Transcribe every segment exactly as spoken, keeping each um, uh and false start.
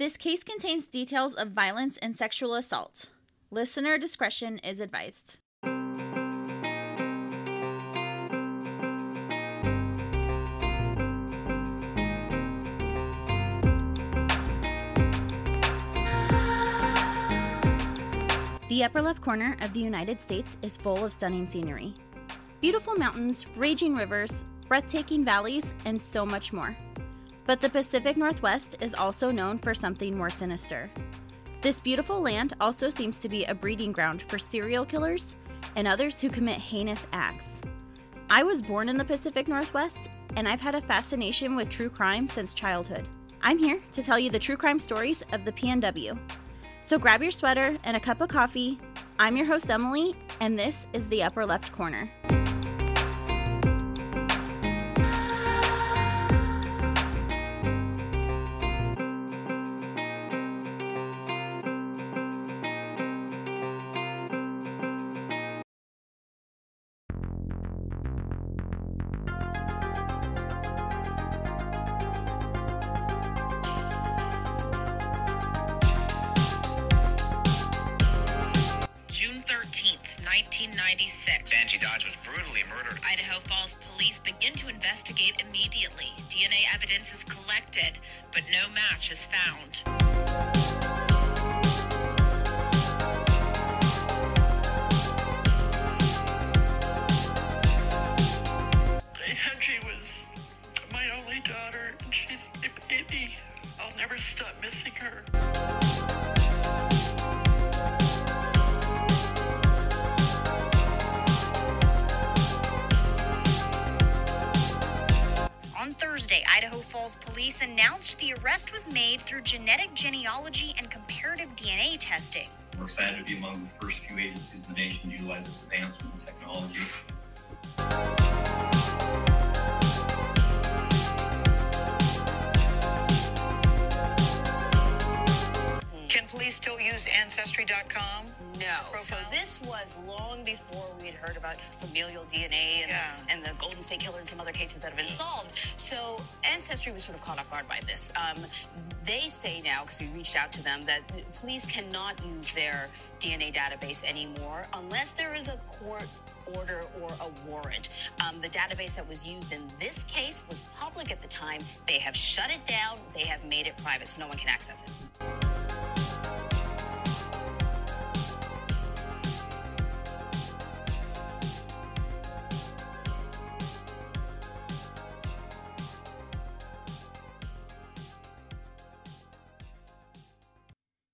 This case contains details of violence and sexual assault. Listener discretion is advised. The upper left corner of the United States is full of stunning scenery. Beautiful mountains, raging rivers, breathtaking valleys, and so much more. But the Pacific Northwest is also known for something more sinister. This beautiful land also seems to be a breeding ground for serial killers and others who commit heinous acts. I was born in the Pacific Northwest, and I've had a fascination with true crime since childhood. I'm here to tell you the true crime stories of the P N W. So grab your sweater and a cup of coffee. I'm your host, Emily, and this is The Upper Left Corner. nineteen ninety-six. Angie Dodge was brutally murdered. Idaho Falls police begin to investigate immediately. D N A evidence is collected, but no match is found. Angie was my only daughter, and she's my baby. I'll never stop missing her. On Thursday, Idaho Falls police announced the arrest was made through genetic genealogy and comparative D N A testing. We're excited to be among the first few agencies in the nation to utilize this advancement in technology. Can police still use Ancestry dot com? No. Profile? So this was long before we had heard about familial D N A and, yeah. the, and the Golden State Killer and some other cases that have been solved. So Ancestry was sort of caught off guard by this. Um, they say now, because we reached out to them, that police cannot use their D N A database anymore unless there is a court order or a warrant. Um, the database that was used in this case was public at the time. They have shut it down. They have made it private, so no one can access it.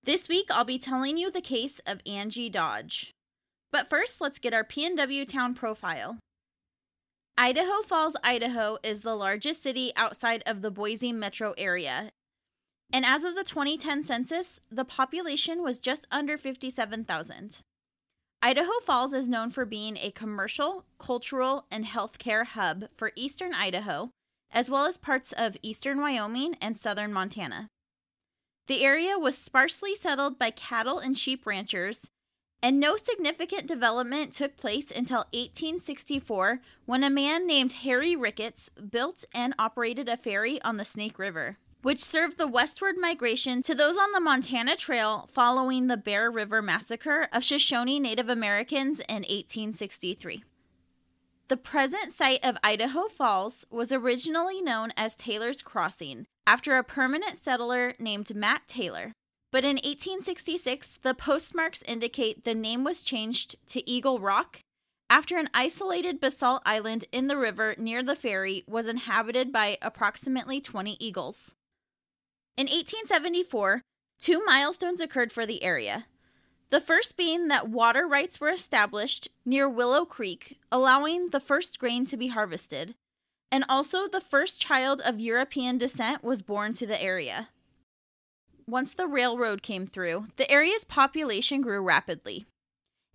This week, I'll be telling you the case of Angie Dodge. But first, let's get our P N W town profile. Idaho Falls, Idaho is the largest city outside of the Boise metro area. And as of the twenty ten census, the population was just under fifty-seven thousand. Idaho Falls is known for being a commercial, cultural, and healthcare hub for eastern Idaho, as well as parts of eastern Wyoming and southern Montana. The area was sparsely settled by cattle and sheep ranchers, and no significant development took place until eighteen sixty-four when a man named Harry Ricketts built and operated a ferry on the Snake River, which served the westward migration to those on the Montana Trail following the Bear River Massacre of Shoshone Native Americans in eighteen sixty-three. The present site of Idaho Falls was originally known as Taylor's Crossing, after a permanent settler named Matt Taylor. But in eighteen sixty-six, the postmarks indicate the name was changed to Eagle Rock, after an isolated basalt island in the river near the ferry was inhabited by approximately twenty eagles. In eighteen seventy-four, two milestones occurred for the area. The first being that water rights were established near Willow Creek, allowing the first grain to be harvested, and also the first child of European descent was born to the area. Once the railroad came through, the area's population grew rapidly.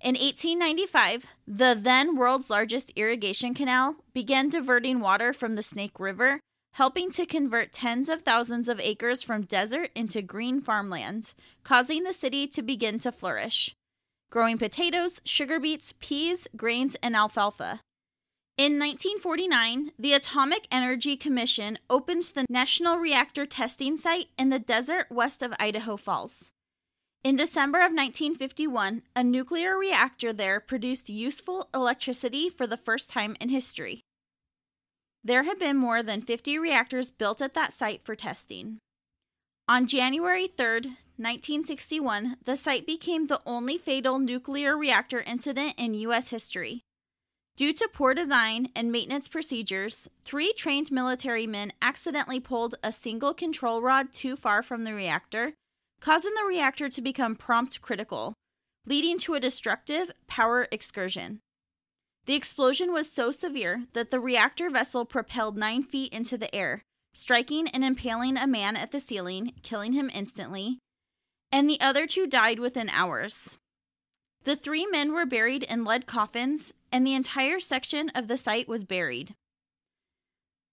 In eighteen ninety-five, the then world's largest irrigation canal began diverting water from the Snake River, helping to convert tens of thousands of acres from desert into green farmland, causing the city to begin to flourish, growing potatoes, sugar beets, peas, grains, and alfalfa. In nineteen forty-nine, the Atomic Energy Commission opened the National Reactor Testing Site in the desert west of Idaho Falls. In December of nineteen fifty-one, a nuclear reactor there produced useful electricity for the first time in history. There had been more than fifty reactors built at that site for testing. On January third, nineteen sixty-one, the site became the only fatal nuclear reactor incident in U S history. Due to poor design and maintenance procedures, three trained military men accidentally pulled a single control rod too far from the reactor, causing the reactor to become prompt critical, leading to a destructive power excursion. The explosion was so severe that the reactor vessel propelled nine feet into the air, striking and impaling a man at the ceiling, killing him instantly, and the other two died within hours. The three men were buried in lead coffins, and the entire section of the site was buried.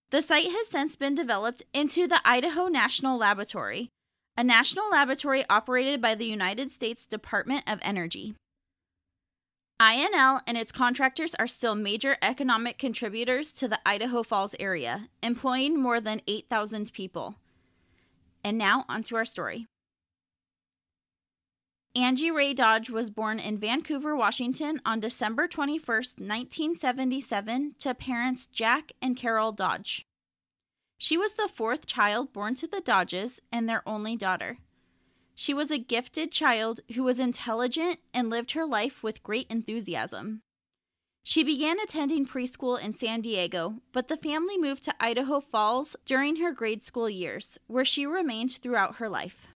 The site has since been developed into the Idaho National Laboratory, a national laboratory operated by the United States Department of Energy. I N L and its contractors are still major economic contributors to the Idaho Falls area, employing more than eight thousand people. And now, onto our story. Angie Ray Dodge was born in Vancouver, Washington on December twenty-first, nineteen seventy-seven, to parents Jack and Carol Dodge. She was the fourth child born to the Dodges and their only daughter. She was a gifted child who was intelligent and lived her life with great enthusiasm. She began attending preschool in San Diego, but the family moved to Idaho Falls during her grade school years, where she remained throughout her life.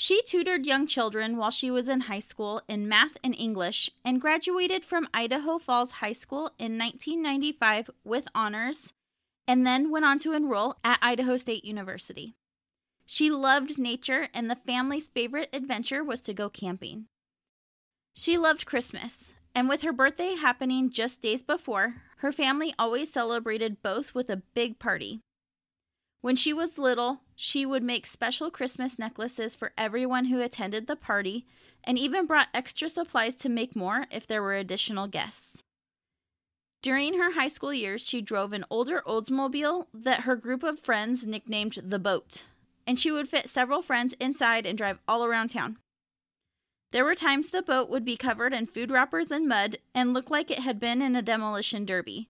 She tutored young children while she was in high school in math and English and graduated from Idaho Falls High School in nineteen ninety-five with honors, and then went on to enroll at Idaho State University. She loved nature, and the family's favorite adventure was to go camping. She loved Christmas, and with her birthday happening just days before, her family always celebrated both with a big party. When she was little, she would make special Christmas necklaces for everyone who attended the party, and even brought extra supplies to make more if there were additional guests. During her high school years, she drove an older Oldsmobile that her group of friends nicknamed the Boat, and she would fit several friends inside and drive all around town. There were times the boat would be covered in food wrappers and mud and look like it had been in a demolition derby.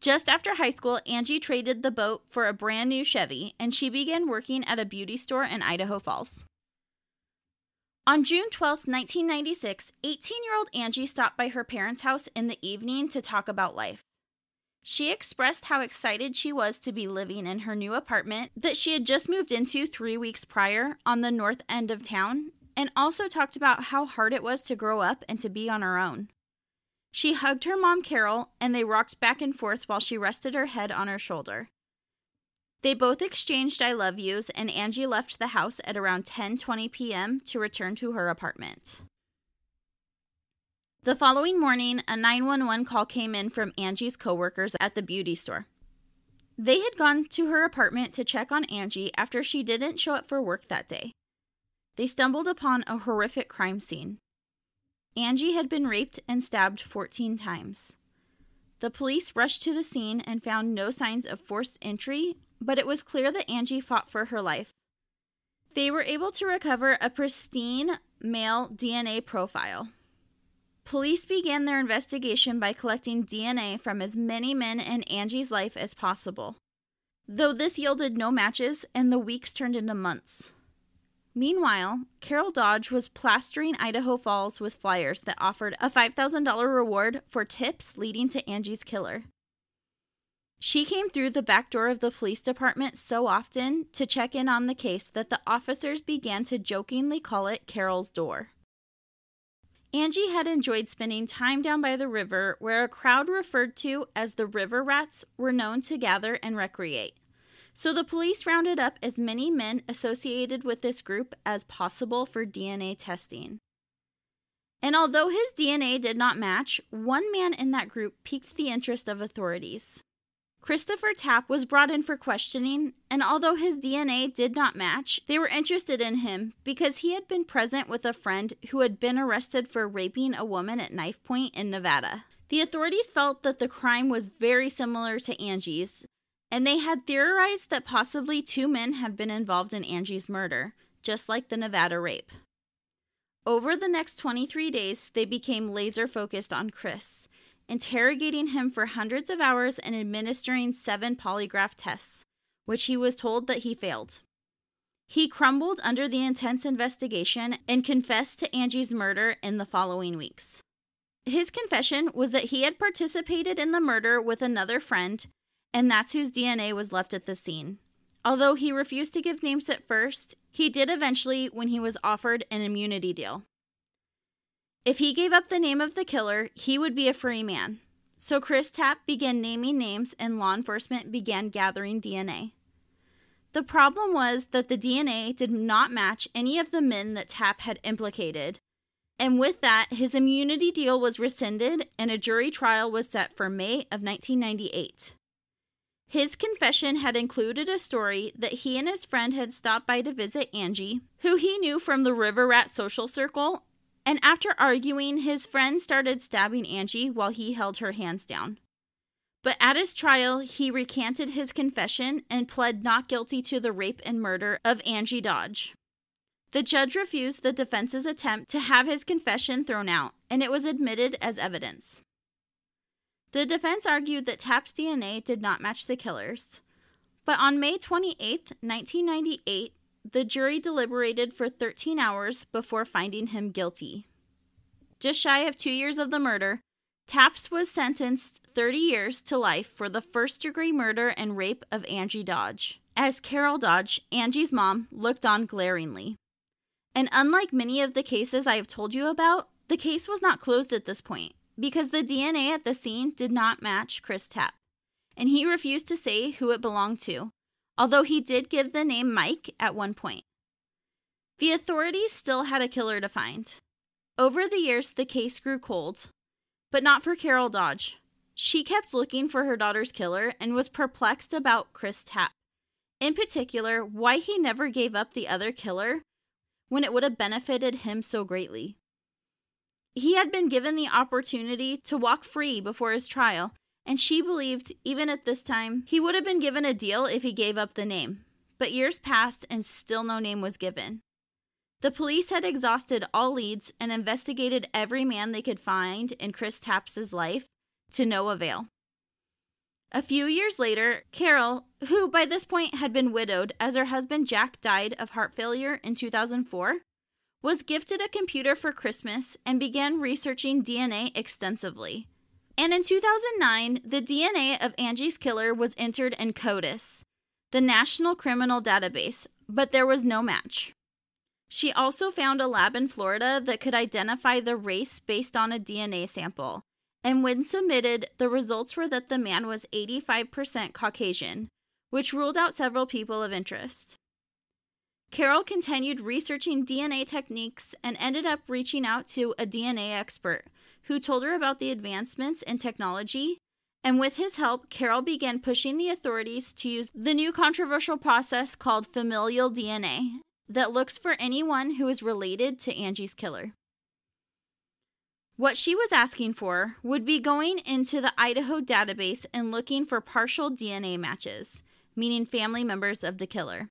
Just after high school, Angie traded the boat for a brand new Chevy, and she began working at a beauty store in Idaho Falls. On June twelfth, nineteen ninety-six, eighteen-year-old Angie stopped by her parents' house in the evening to talk about life. She expressed how excited she was to be living in her new apartment that she had just moved into three weeks prior on the north end of town, and also talked about how hard it was to grow up and to be on her own. She hugged her mom, Carol, and they rocked back and forth while she rested her head on her shoulder. They both exchanged I love yous, and Angie left the house at around ten twenty p.m. to return to her apartment. The following morning, a nine one one call came in from Angie's coworkers at the beauty store. They had gone to her apartment to check on Angie after she didn't show up for work that day. They stumbled upon a horrific crime scene. Angie had been raped and stabbed fourteen times. The police rushed to the scene and found no signs of forced entry, but it was clear that Angie fought for her life. They were able to recover a pristine male D N A profile. Police began their investigation by collecting D N A from as many men in Angie's life as possible, though this yielded no matches and the weeks turned into months. Meanwhile, Carol Dodge was plastering Idaho Falls with flyers that offered a five thousand dollars reward for tips leading to Angie's killer. She came through the back door of the police department so often to check in on the case that the officers began to jokingly call it Carol's door. Angie had enjoyed spending time down by the river, where a crowd referred to as the river rats were known to gather and recreate. So the police rounded up as many men associated with this group as possible for D N A testing. And although his D N A did not match, one man in that group piqued the interest of authorities. Christopher Tapp was brought in for questioning, and although his D N A did not match, they were interested in him because he had been present with a friend who had been arrested for raping a woman at knife point in Nevada. The authorities felt that the crime was very similar to Angie's, and they had theorized that possibly two men had been involved in Angie's murder, just like the Nevada rape. Over the next twenty-three days, they became laser-focused on Chris, interrogating him for hundreds of hours and administering seven polygraph tests, which he was told that he failed. He crumbled under the intense investigation and confessed to Angie's murder in the following weeks. His confession was that he had participated in the murder with another friend, and that's whose D N A was left at the scene. Although he refused to give names at first, he did eventually when he was offered an immunity deal. If he gave up the name of the killer, he would be a free man. So Chris Tapp began naming names and law enforcement began gathering D N A. The problem was that the D N A did not match any of the men that Tapp had implicated, and with that, his immunity deal was rescinded and a jury trial was set for May of nineteen ninety-eight. His confession had included a story that he and his friend had stopped by to visit Angie, who he knew from the River Rat social circle, and after arguing, his friend started stabbing Angie while he held her hands down. But at his trial, he recanted his confession and pled not guilty to the rape and murder of Angie Dodge. The judge refused the defense's attempt to have his confession thrown out, and it was admitted as evidence. The defense argued that Tapp's D N A did not match the killer's, but on May twenty-eighth, nineteen ninety-eight, the jury deliberated for thirteen hours before finding him guilty. Just shy of two years of the murder, Tapp was sentenced thirty years to life for the first-degree murder and rape of Angie Dodge, as Carol Dodge, Angie's mom, looked on glaringly. And unlike many of the cases I have told you about, the case was not closed at this point, because the D N A at the scene did not match Chris Tapp, and he refused to say who it belonged to, although he did give the name Mike at one point. The authorities still had a killer to find. Over the years, the case grew cold, but not for Carol Dodge. She kept looking for her daughter's killer and was perplexed about Chris Tapp, in particular, why he never gave up the other killer when it would have benefited him so greatly. He had been given the opportunity to walk free before his trial, and she believed, even at this time, he would have been given a deal if he gave up the name. But years passed and still no name was given. The police had exhausted all leads and investigated every man they could find in Chris Tapp's life, to no avail. A few years later, Carol, who by this point had been widowed as her husband Jack died of heart failure in two thousand four, was gifted a computer for Christmas and began researching D N A extensively. And in two thousand nine, the D N A of Angie's killer was entered in CODIS, the National Criminal Database, but there was no match. She also found a lab in Florida that could identify the race based on a D N A sample, and when submitted, the results were that the man was eighty-five percent Caucasian, which ruled out several people of interest. Carol continued researching D N A techniques and ended up reaching out to a D N A expert who told her about the advancements in technology, and with his help, Carol began pushing the authorities to use the new controversial process called familial D N A that looks for anyone who is related to Angie's killer. What she was asking for would be going into the Idaho database and looking for partial D N A matches, meaning family members of the killer.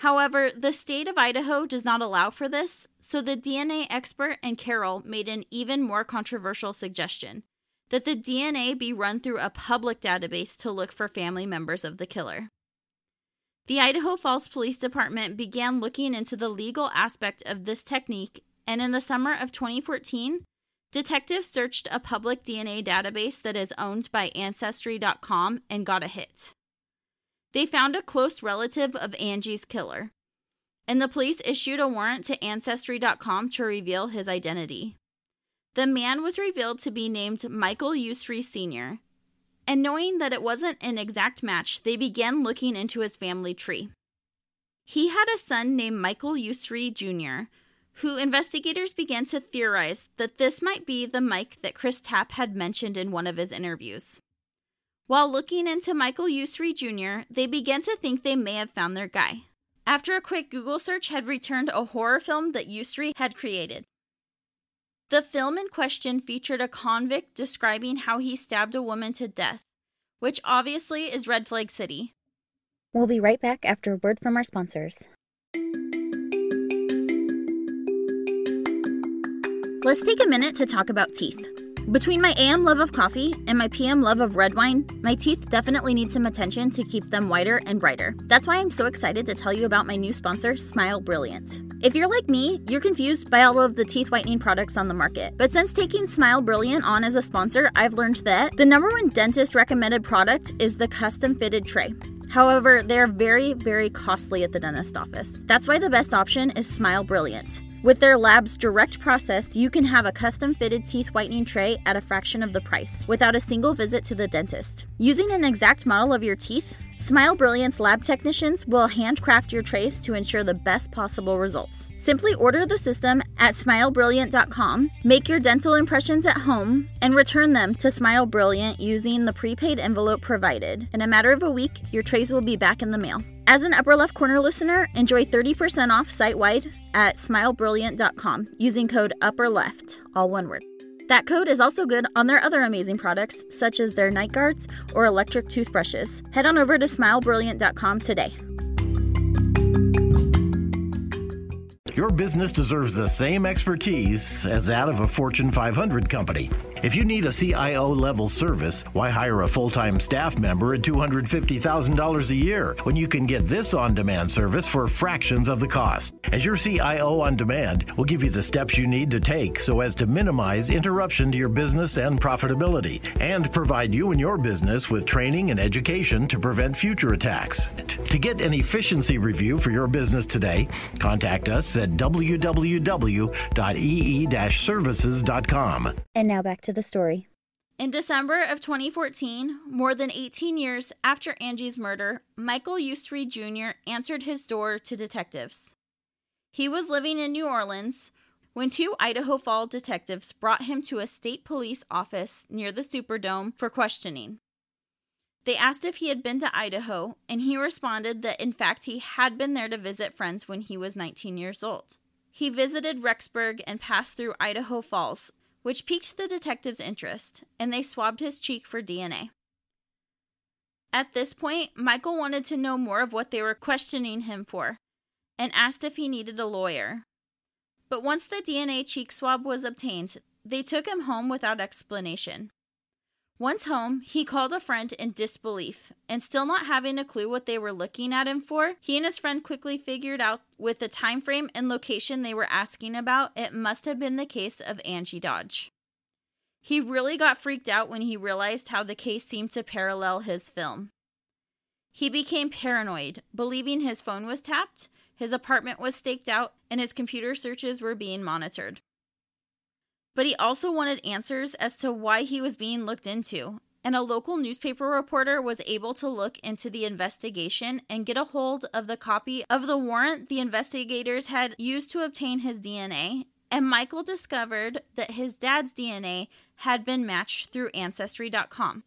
However, the state of Idaho does not allow for this, so the D N A expert and Carol made an even more controversial suggestion, that the D N A be run through a public database to look for family members of the killer. The Idaho Falls Police Department began looking into the legal aspect of this technique, and in the summer of twenty fourteen, detectives searched a public D N A database that is owned by Ancestry dot com and got a hit. They found a close relative of Angie's killer, and the police issued a warrant to Ancestry dot com to reveal his identity. The man was revealed to be named Michael Usry Senior, and knowing that it wasn't an exact match, they began looking into his family tree. He had a son named Michael Usry Junior, who investigators began to theorize that this might be the Mike that Chris Tapp had mentioned in one of his interviews. While looking into Michael Usry Junior, they began to think they may have found their guy. After a quick Google search had returned a horror film that Usry had created. The film in question featured a convict describing how he stabbed a woman to death, which obviously is Red Flag City. We'll be right back after a word from our sponsors. Let's take a minute to talk about teeth. Between my A M love of coffee and my P M love of red wine, my teeth definitely need some attention to keep them whiter and brighter. That's why I'm so excited to tell you about my new sponsor, Smile Brilliant. If you're like me, you're confused by all of the teeth whitening products on the market. But since taking Smile Brilliant on as a sponsor, I've learned that the number one dentist recommended product is the custom fitted tray. However, they're very, very costly at the dentist office. That's why the best option is Smile Brilliant. With their lab's direct process, you can have a custom-fitted teeth whitening tray at a fraction of the price, without a single visit to the dentist. Using an exact model of your teeth, Smile Brilliant's lab technicians will handcraft your trays to ensure the best possible results. Simply order the system at smile brilliant dot com, make your dental impressions at home, and return them to Smile Brilliant using the prepaid envelope provided. In a matter of a week, your trays will be back in the mail. As an Upper Left Corner listener, enjoy thirty percent off site-wide at smile brilliant dot com using code UPPERLEFT, all one word. That code is also good on their other amazing products, such as their night guards or electric toothbrushes. Head on over to smile brilliant dot com today. Your business deserves the same expertise as that of a Fortune five hundred company. If you need a C I O-level service, why hire a full-time staff member at two hundred fifty thousand dollars a year when you can get this on-demand service for fractions of the cost? As your C I O on demand, we'll give you the steps you need to take so as to minimize interruption to your business and profitability, and provide you and your business with training and education to prevent future attacks. To get an efficiency review for your business today, contact us at w w w dot e e dash services dot com. And now back to the story. In December of twenty fourteen, more than eighteen years after Angie's murder, Michael Usry Junior answered his door to detectives. He was living in New Orleans when two Idaho Falls detectives brought him to a state police office near the Superdome for questioning. They asked if he had been to Idaho, and he responded that, in fact, he had been there to visit friends when he was nineteen years old. He visited Rexburg and passed through Idaho Falls, which piqued the detectives' interest, and they swabbed his cheek for D N A. At this point, Michael wanted to know more of what they were questioning him for, and asked if he needed a lawyer. But once the D N A cheek swab was obtained, they took him home without explanation. Once home, he called a friend in disbelief, and still not having a clue what they were looking at him for, he and his friend quickly figured out with the time frame and location they were asking about, it must have been the case of Angie Dodge. He really got freaked out when he realized how the case seemed to parallel his film. He became paranoid, believing his phone was tapped, his apartment was staked out, and his computer searches were being monitored. But he also wanted answers as to why he was being looked into, and a local newspaper reporter was able to look into the investigation and get a hold of the copy of the warrant the investigators had used to obtain his D N A, and Michael discovered that his dad's D N A had been matched through ancestry dot com.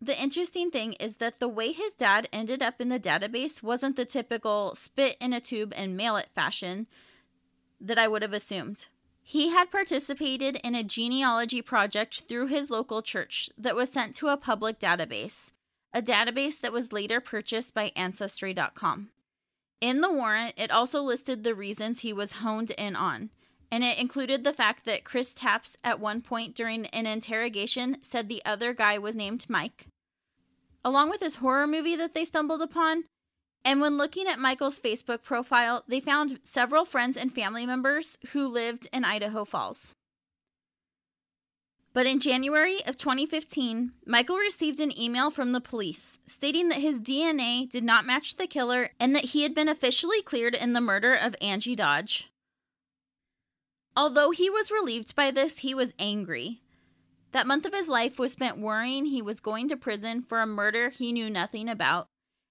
The interesting thing is that the way his dad ended up in the database wasn't the typical spit in a tube and mail it fashion that I would have assumed. He had participated in a genealogy project through his local church that was sent to a public database, a database that was later purchased by ancestry dot com. In the warrant, it also listed the reasons he was honed in on, and it included the fact that Chris Tapps at one point during an interrogation said the other guy was named Mike, along with his horror movie that they stumbled upon. And when looking at Michael's Facebook profile, they found several friends and family members who lived in Idaho Falls. But in January of twenty fifteen, Michael received an email from the police stating that his D N A did not match the killer and that he had been officially cleared in the murder of Angie Dodge. Although he was relieved by this, he was angry. That month of his life was spent worrying he was going to prison for a murder he knew nothing about,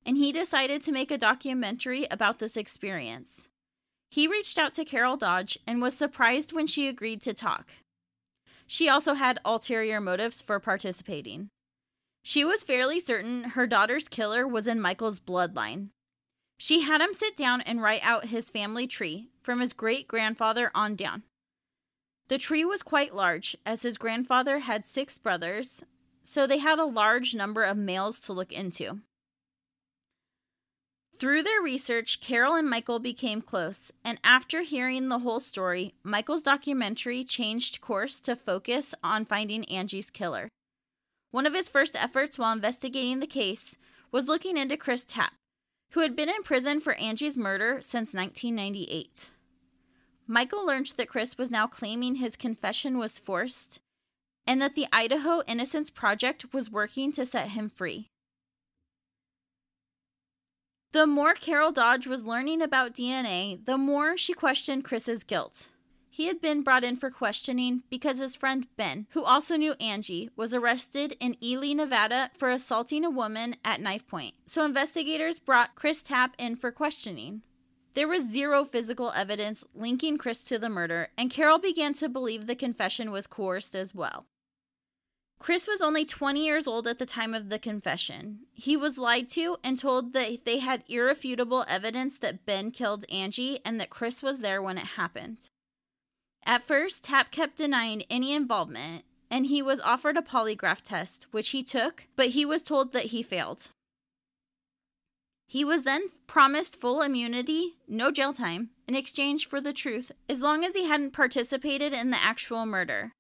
and he decided to make a documentary about this experience. He reached out to Carol Dodge and was surprised when she agreed to talk. She also had ulterior motives for participating. She was fairly certain her daughter's killer was in Michael's bloodline. She had him sit down and write out his family tree from his great-grandfather on down. The tree was quite large, as his grandfather had six brothers, so they had a large number of males to look into. Through their research, Carol and Michael became close, and after hearing the whole story, Michael's documentary changed course to focus on finding Angie's killer. One of his first efforts while investigating the case was looking into Chris Tapp, who had been in prison for Angie's murder since nineteen ninety-eight. Michael learned that Chris was now claiming his confession was forced, and that the Idaho Innocence Project was working to set him free. The more Carol Dodge was learning about D N A, the more she questioned Chris's guilt. He had been brought in for questioning because his friend Ben, who also knew Angie, was arrested in Ely, Nevada for assaulting a woman at knife point. So investigators brought Chris Tapp in for questioning. There was zero physical evidence linking Chris to the murder, and Carol began to believe the confession was coerced as well. Chris was only twenty years old at the time of the confession. He was lied to and told that they had irrefutable evidence that Ben killed Angie and that Chris was there when it happened. At first, Tapp kept denying any involvement, and he was offered a polygraph test, which he took, but he was told that he failed. He was then promised full immunity, no jail time, in exchange for the truth, as long as he hadn't participated in the actual murder.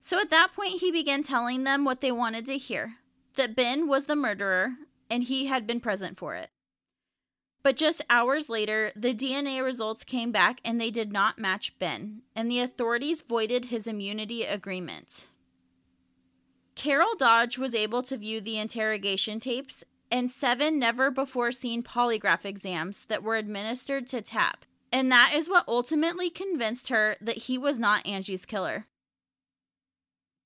So at that point, he began telling them what they wanted to hear, that Ben was the murderer and he had been present for it. But just hours later, the D N A results came back and they did not match Ben, and the authorities voided his immunity agreement. Carol Dodge was able to view the interrogation tapes and seven never-before-seen polygraph exams that were administered to Tapp, and that is what ultimately convinced her that he was not Angie's killer.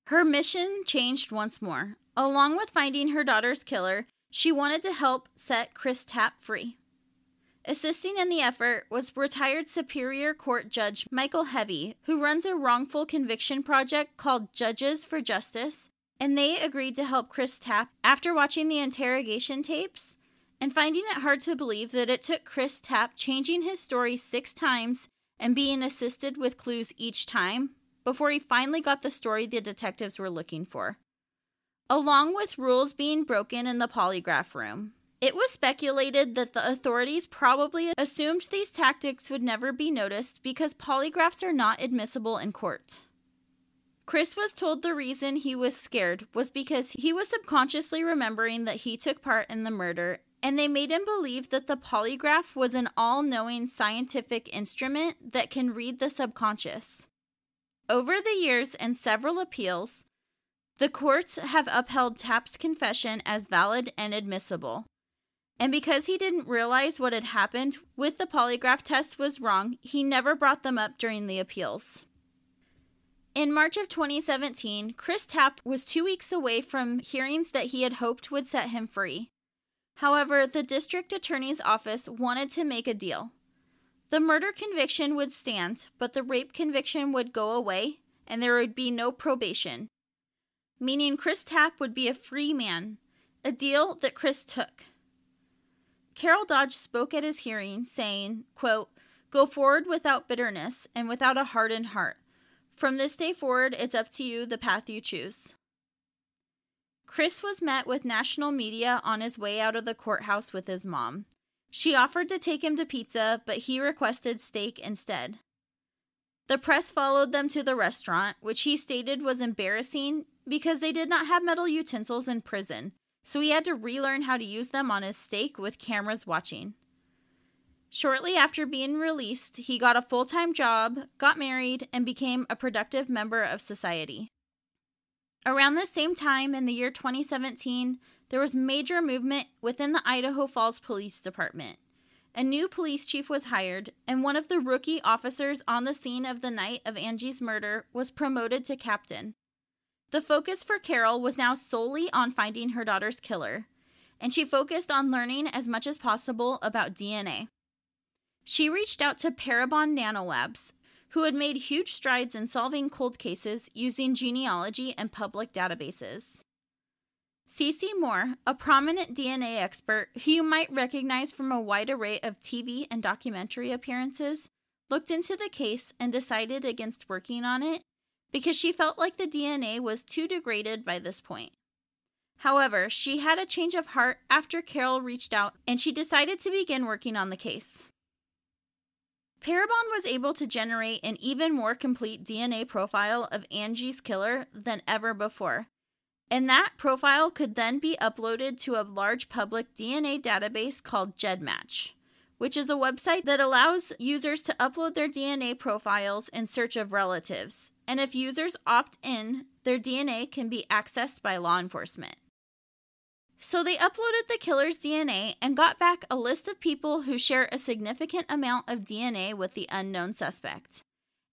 Her mission changed once more. Along with finding her daughter's killer, she wanted to help set Chris Tapp free. Assisting in the effort was retired Superior Court Judge Michael Heavy, who runs a wrongful conviction project called Judges for Justice, and they agreed to help Chris Tapp after watching the interrogation tapes and finding it hard to believe that it took Chris Tapp changing his story six times and being assisted with clues each time before he finally got the story the detectives were looking for. Along with rules being broken in the polygraph room, it was speculated that the authorities probably assumed these tactics would never be noticed because polygraphs are not admissible in court. Chris was told the reason he was scared was because he was subconsciously remembering that he took part in the murder, and they made him believe that the polygraph was an all-knowing scientific instrument that can read the subconscious. Over the years and several appeals, the courts have upheld Tapp's confession as valid and admissible. And because he didn't realize what had happened with the polygraph test was wrong, he never brought them up during the appeals. In March of twenty seventeen, Chris Tapp was two weeks away from hearings that he had hoped would set him free. However, the district attorney's office wanted to make a deal. The murder conviction would stand, but the rape conviction would go away, and there would be no probation, meaning Chris Tapp would be a free man, a deal that Chris took. Carol Dodge spoke at his hearing, saying, quote, "Go forward without bitterness and without a hardened heart. From this day forward, it's up to you the path you choose." Chris was met with national media on his way out of the courthouse with his mom. She offered to take him to pizza, but he requested steak instead. The press followed them to the restaurant, which he stated was embarrassing because they did not have metal utensils in prison, so he had to relearn how to use them on his steak with cameras watching. Shortly after being released, he got a full-time job, got married, and became a productive member of society. Around the same time, in the year twenty seventeen, there was major movement within the Idaho Falls Police Department. A new police chief was hired, and one of the rookie officers on the scene of the night of Angie's murder was promoted to captain. The focus for Carol was now solely on finding her daughter's killer, and she focused on learning as much as possible about D N A. She reached out to Parabon Nano Labs, who had made huge strides in solving cold cases using genealogy and public databases. CeCe Moore, a prominent D N A expert who you might recognize from a wide array of T V and documentary appearances, looked into the case and decided against working on it because she felt like the D N A was too degraded by this point. However, she had a change of heart after Carol reached out, and she decided to begin working on the case. Parabon was able to generate an even more complete D N A profile of Angie's killer than ever before, and that profile could then be uploaded to a large public D N A database called GEDmatch, which is a website that allows users to upload their D N A profiles in search of relatives, and if users opt in, their D N A can be accessed by law enforcement. So they uploaded the killer's D N A and got back a list of people who share a significant amount of D N A with the unknown suspect.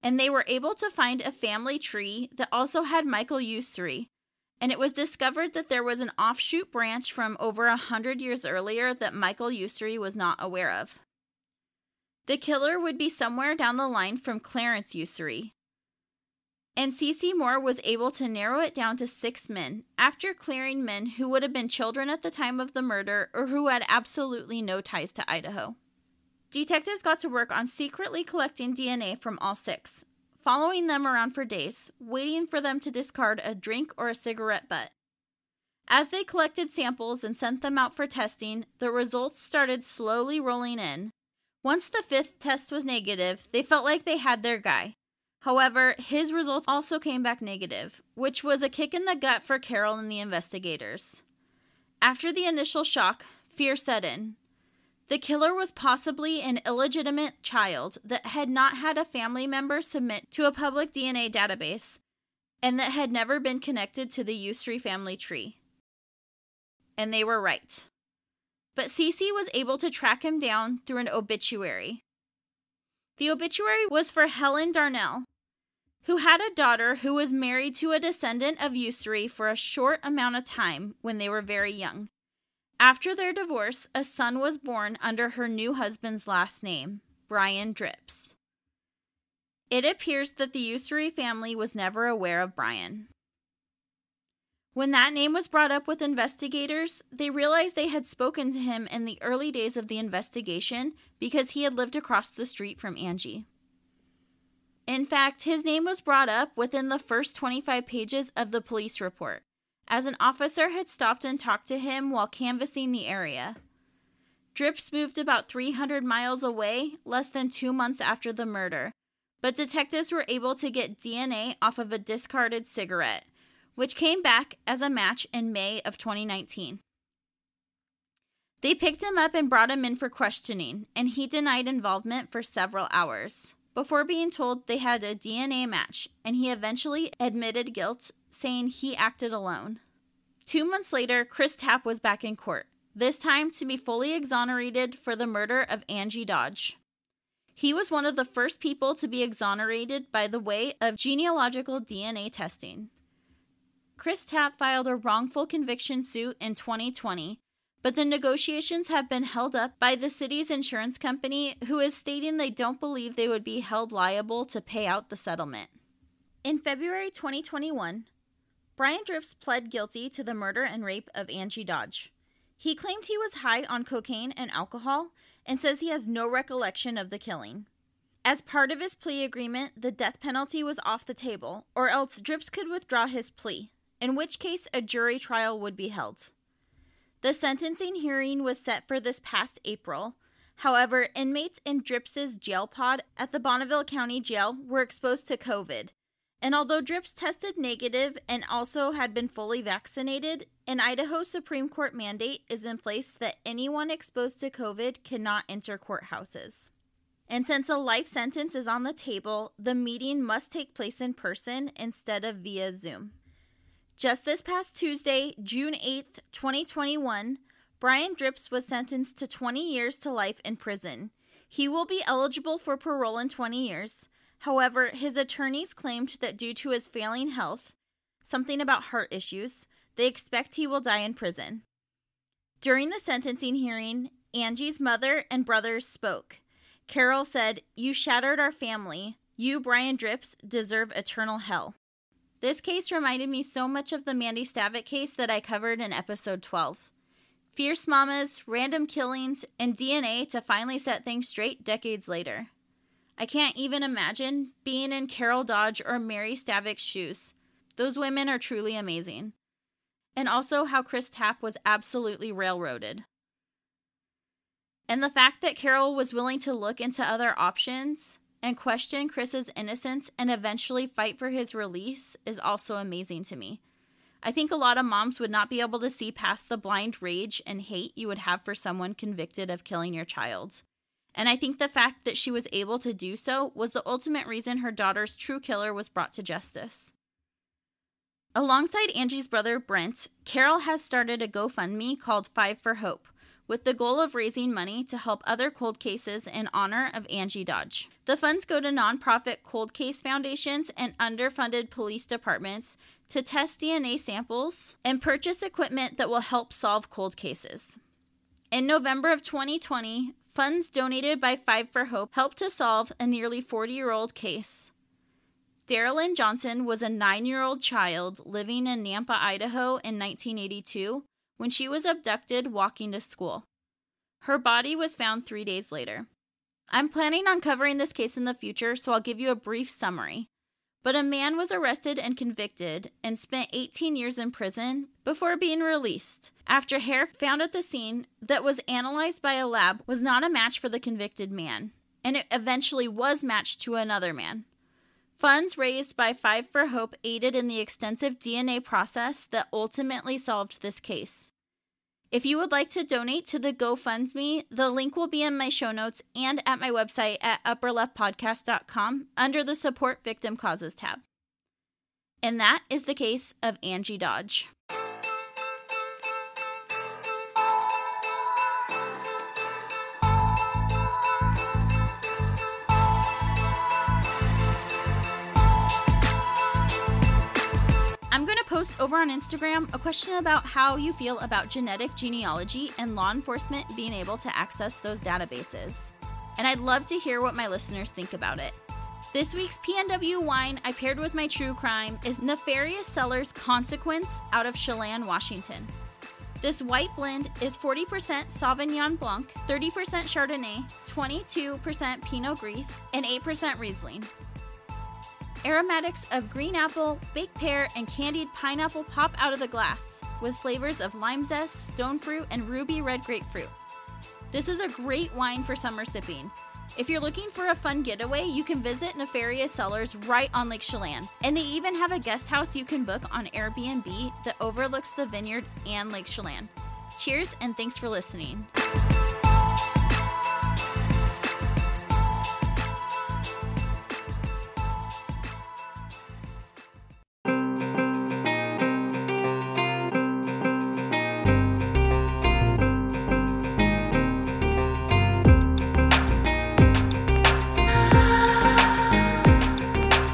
And they were able to find a family tree that also had Michael Usry. And it was discovered that there was an offshoot branch from over a hundred years earlier that Michael Usry was not aware of. The killer would be somewhere down the line from Clarence Usry. And CeCe Moore was able to narrow it down to six men, after clearing men who would have been children at the time of the murder or who had absolutely no ties to Idaho. Detectives got to work on secretly collecting D N A from all six, following them around for days, waiting for them to discard a drink or a cigarette butt. As they collected samples and sent them out for testing, the results started slowly rolling in. Once the fifth test was negative, they felt like they had their guy. However, his results also came back negative, which was a kick in the gut for Carol and the investigators. After the initial shock, fear set in. The killer was possibly an illegitimate child that had not had a family member submit to a public D N A database, and that had never been connected to the Usry family tree. And they were right. But CeCe was able to track him down through an obituary. The obituary was for Helen Darnell, who had a daughter who was married to a descendant of Usry for a short amount of time when they were very young. After their divorce, a son was born under her new husband's last name, Brian Dripps. It appears that the Usry family was never aware of Brian. When that name was brought up with investigators, they realized they had spoken to him in the early days of the investigation because he had lived across the street from Angie. In fact, his name was brought up within the first twenty-five pages of the police report, as an officer had stopped and talked to him while canvassing the area. Dripps moved about three hundred miles away less than two months after the murder, but detectives were able to get D N A off of a discarded cigarette, which came back as a match in May of twenty nineteen. They picked him up and brought him in for questioning, and he denied involvement for several hours, before being told they had a D N A match, and he eventually admitted guilt, saying he acted alone. Two months later, Chris Tapp was back in court, this time to be fully exonerated for the murder of Angie Dodge. He was one of the first people to be exonerated by the way of genealogical D N A testing. Chris Tapp filed a wrongful conviction suit in twenty twenty, but the negotiations have been held up by the city's insurance company, who is stating they don't believe they would be held liable to pay out the settlement. In February twenty twenty-one, Brian Dripps pled guilty to the murder and rape of Angie Dodge. He claimed he was high on cocaine and alcohol and says he has no recollection of the killing. As part of his plea agreement, the death penalty was off the table, or else Dripps could withdraw his plea, in which case a jury trial would be held. The sentencing hearing was set for this past April. However, inmates in Dripps' jail pod at the Bonneville County Jail were exposed to COVID. And although Dripps tested negative and also had been fully vaccinated, an Idaho Supreme Court mandate is in place that anyone exposed to COVID cannot enter courthouses. And since a life sentence is on the table, the meeting must take place in person instead of via Zoom. Just this past Tuesday, June eighth, twenty twenty-one, Brian Dripps was sentenced to twenty years to life in prison. He will be eligible for parole in twenty years. However, his attorneys claimed that due to his failing health, something about heart issues, they expect he will die in prison. During the sentencing hearing, Angie's mother and brothers spoke. Carol said, "You shattered our family. You, Brian Dripps, deserve eternal hell." This case reminded me so much of the Mandy Stavitt case that I covered in episode twelve. Fierce mamas, random killings, and D N A to finally set things straight decades later. I can't even imagine being in Carol Dodge or Mary Stavick's shoes. Those women are truly amazing. And also how Chris Tapp was absolutely railroaded. And the fact that Carol was willing to look into other options and question Chris's innocence and eventually fight for his release is also amazing to me. I think a lot of moms would not be able to see past the blind rage and hate you would have for someone convicted of killing your child. And I think the fact that she was able to do so was the ultimate reason her daughter's true killer was brought to justice. Alongside Angie's brother, Brent, Carol has started a GoFundMe called Five for Hope, with the goal of raising money to help other cold cases in honor of Angie Dodge. The funds go to nonprofit cold case foundations and underfunded police departments to test D N A samples and purchase equipment that will help solve cold cases. In November of twenty twenty, funds donated by Five for Hope helped to solve a nearly forty-year-old case. Darylyn Johnson was a nine-year-old child living in Nampa, Idaho in nineteen eighty-two, when she was abducted walking to school. Her body was found three days later. I'm planning on covering this case in the future, so I'll give you a brief summary. But a man was arrested and convicted and spent eighteen years in prison before being released after hair found at the scene that was analyzed by a lab was not a match for the convicted man, and it eventually was matched to another man. Funds raised by Five for Hope aided in the extensive D N A process that ultimately solved this case. If you would like to donate to the GoFundMe, the link will be in my show notes and at my website at upper left podcast dot com under the Support Victim Causes tab. And that is the case of Angie Dodge. Post over on Instagram a question about how you feel about genetic genealogy and law enforcement being able to access those databases. And I'd love to hear what my listeners think about it. This week's P N W wine I paired with my true crime is Nefarious Cellars Consequence out of Chelan, Washington. This white blend is forty percent Sauvignon Blanc, thirty percent Chardonnay, twenty-two percent Pinot Gris, and eight percent Riesling. Aromatics of green apple, baked pear, and candied pineapple pop out of the glass with flavors of lime zest, stone fruit, and ruby red grapefruit. This is a great wine for summer sipping. If you're looking for a fun getaway, you can visit Nefarious Cellars right on Lake Chelan, and they even have a guest house you can book on Airbnb that overlooks the vineyard and Lake Chelan. Cheers, and thanks for listening.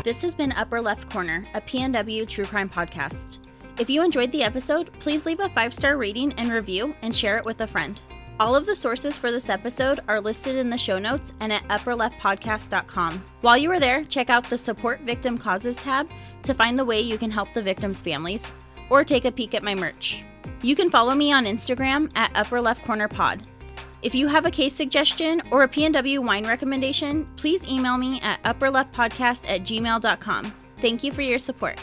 This has been Upper Left Corner, a P N W True Crime podcast. If you enjoyed the episode, please leave a five-star rating and review and share it with a friend. All of the sources for this episode are listed in the show notes and at upper left podcast dot com. While you are there, check out the Support Victim Causes tab to find the way you can help the victims' families, or take a peek at my merch. You can follow me on Instagram at Upper Left Corner Pod. If you have a case suggestion or a P N W wine recommendation, please email me at upperleftpodcast at gmail dot com. Thank you for your support.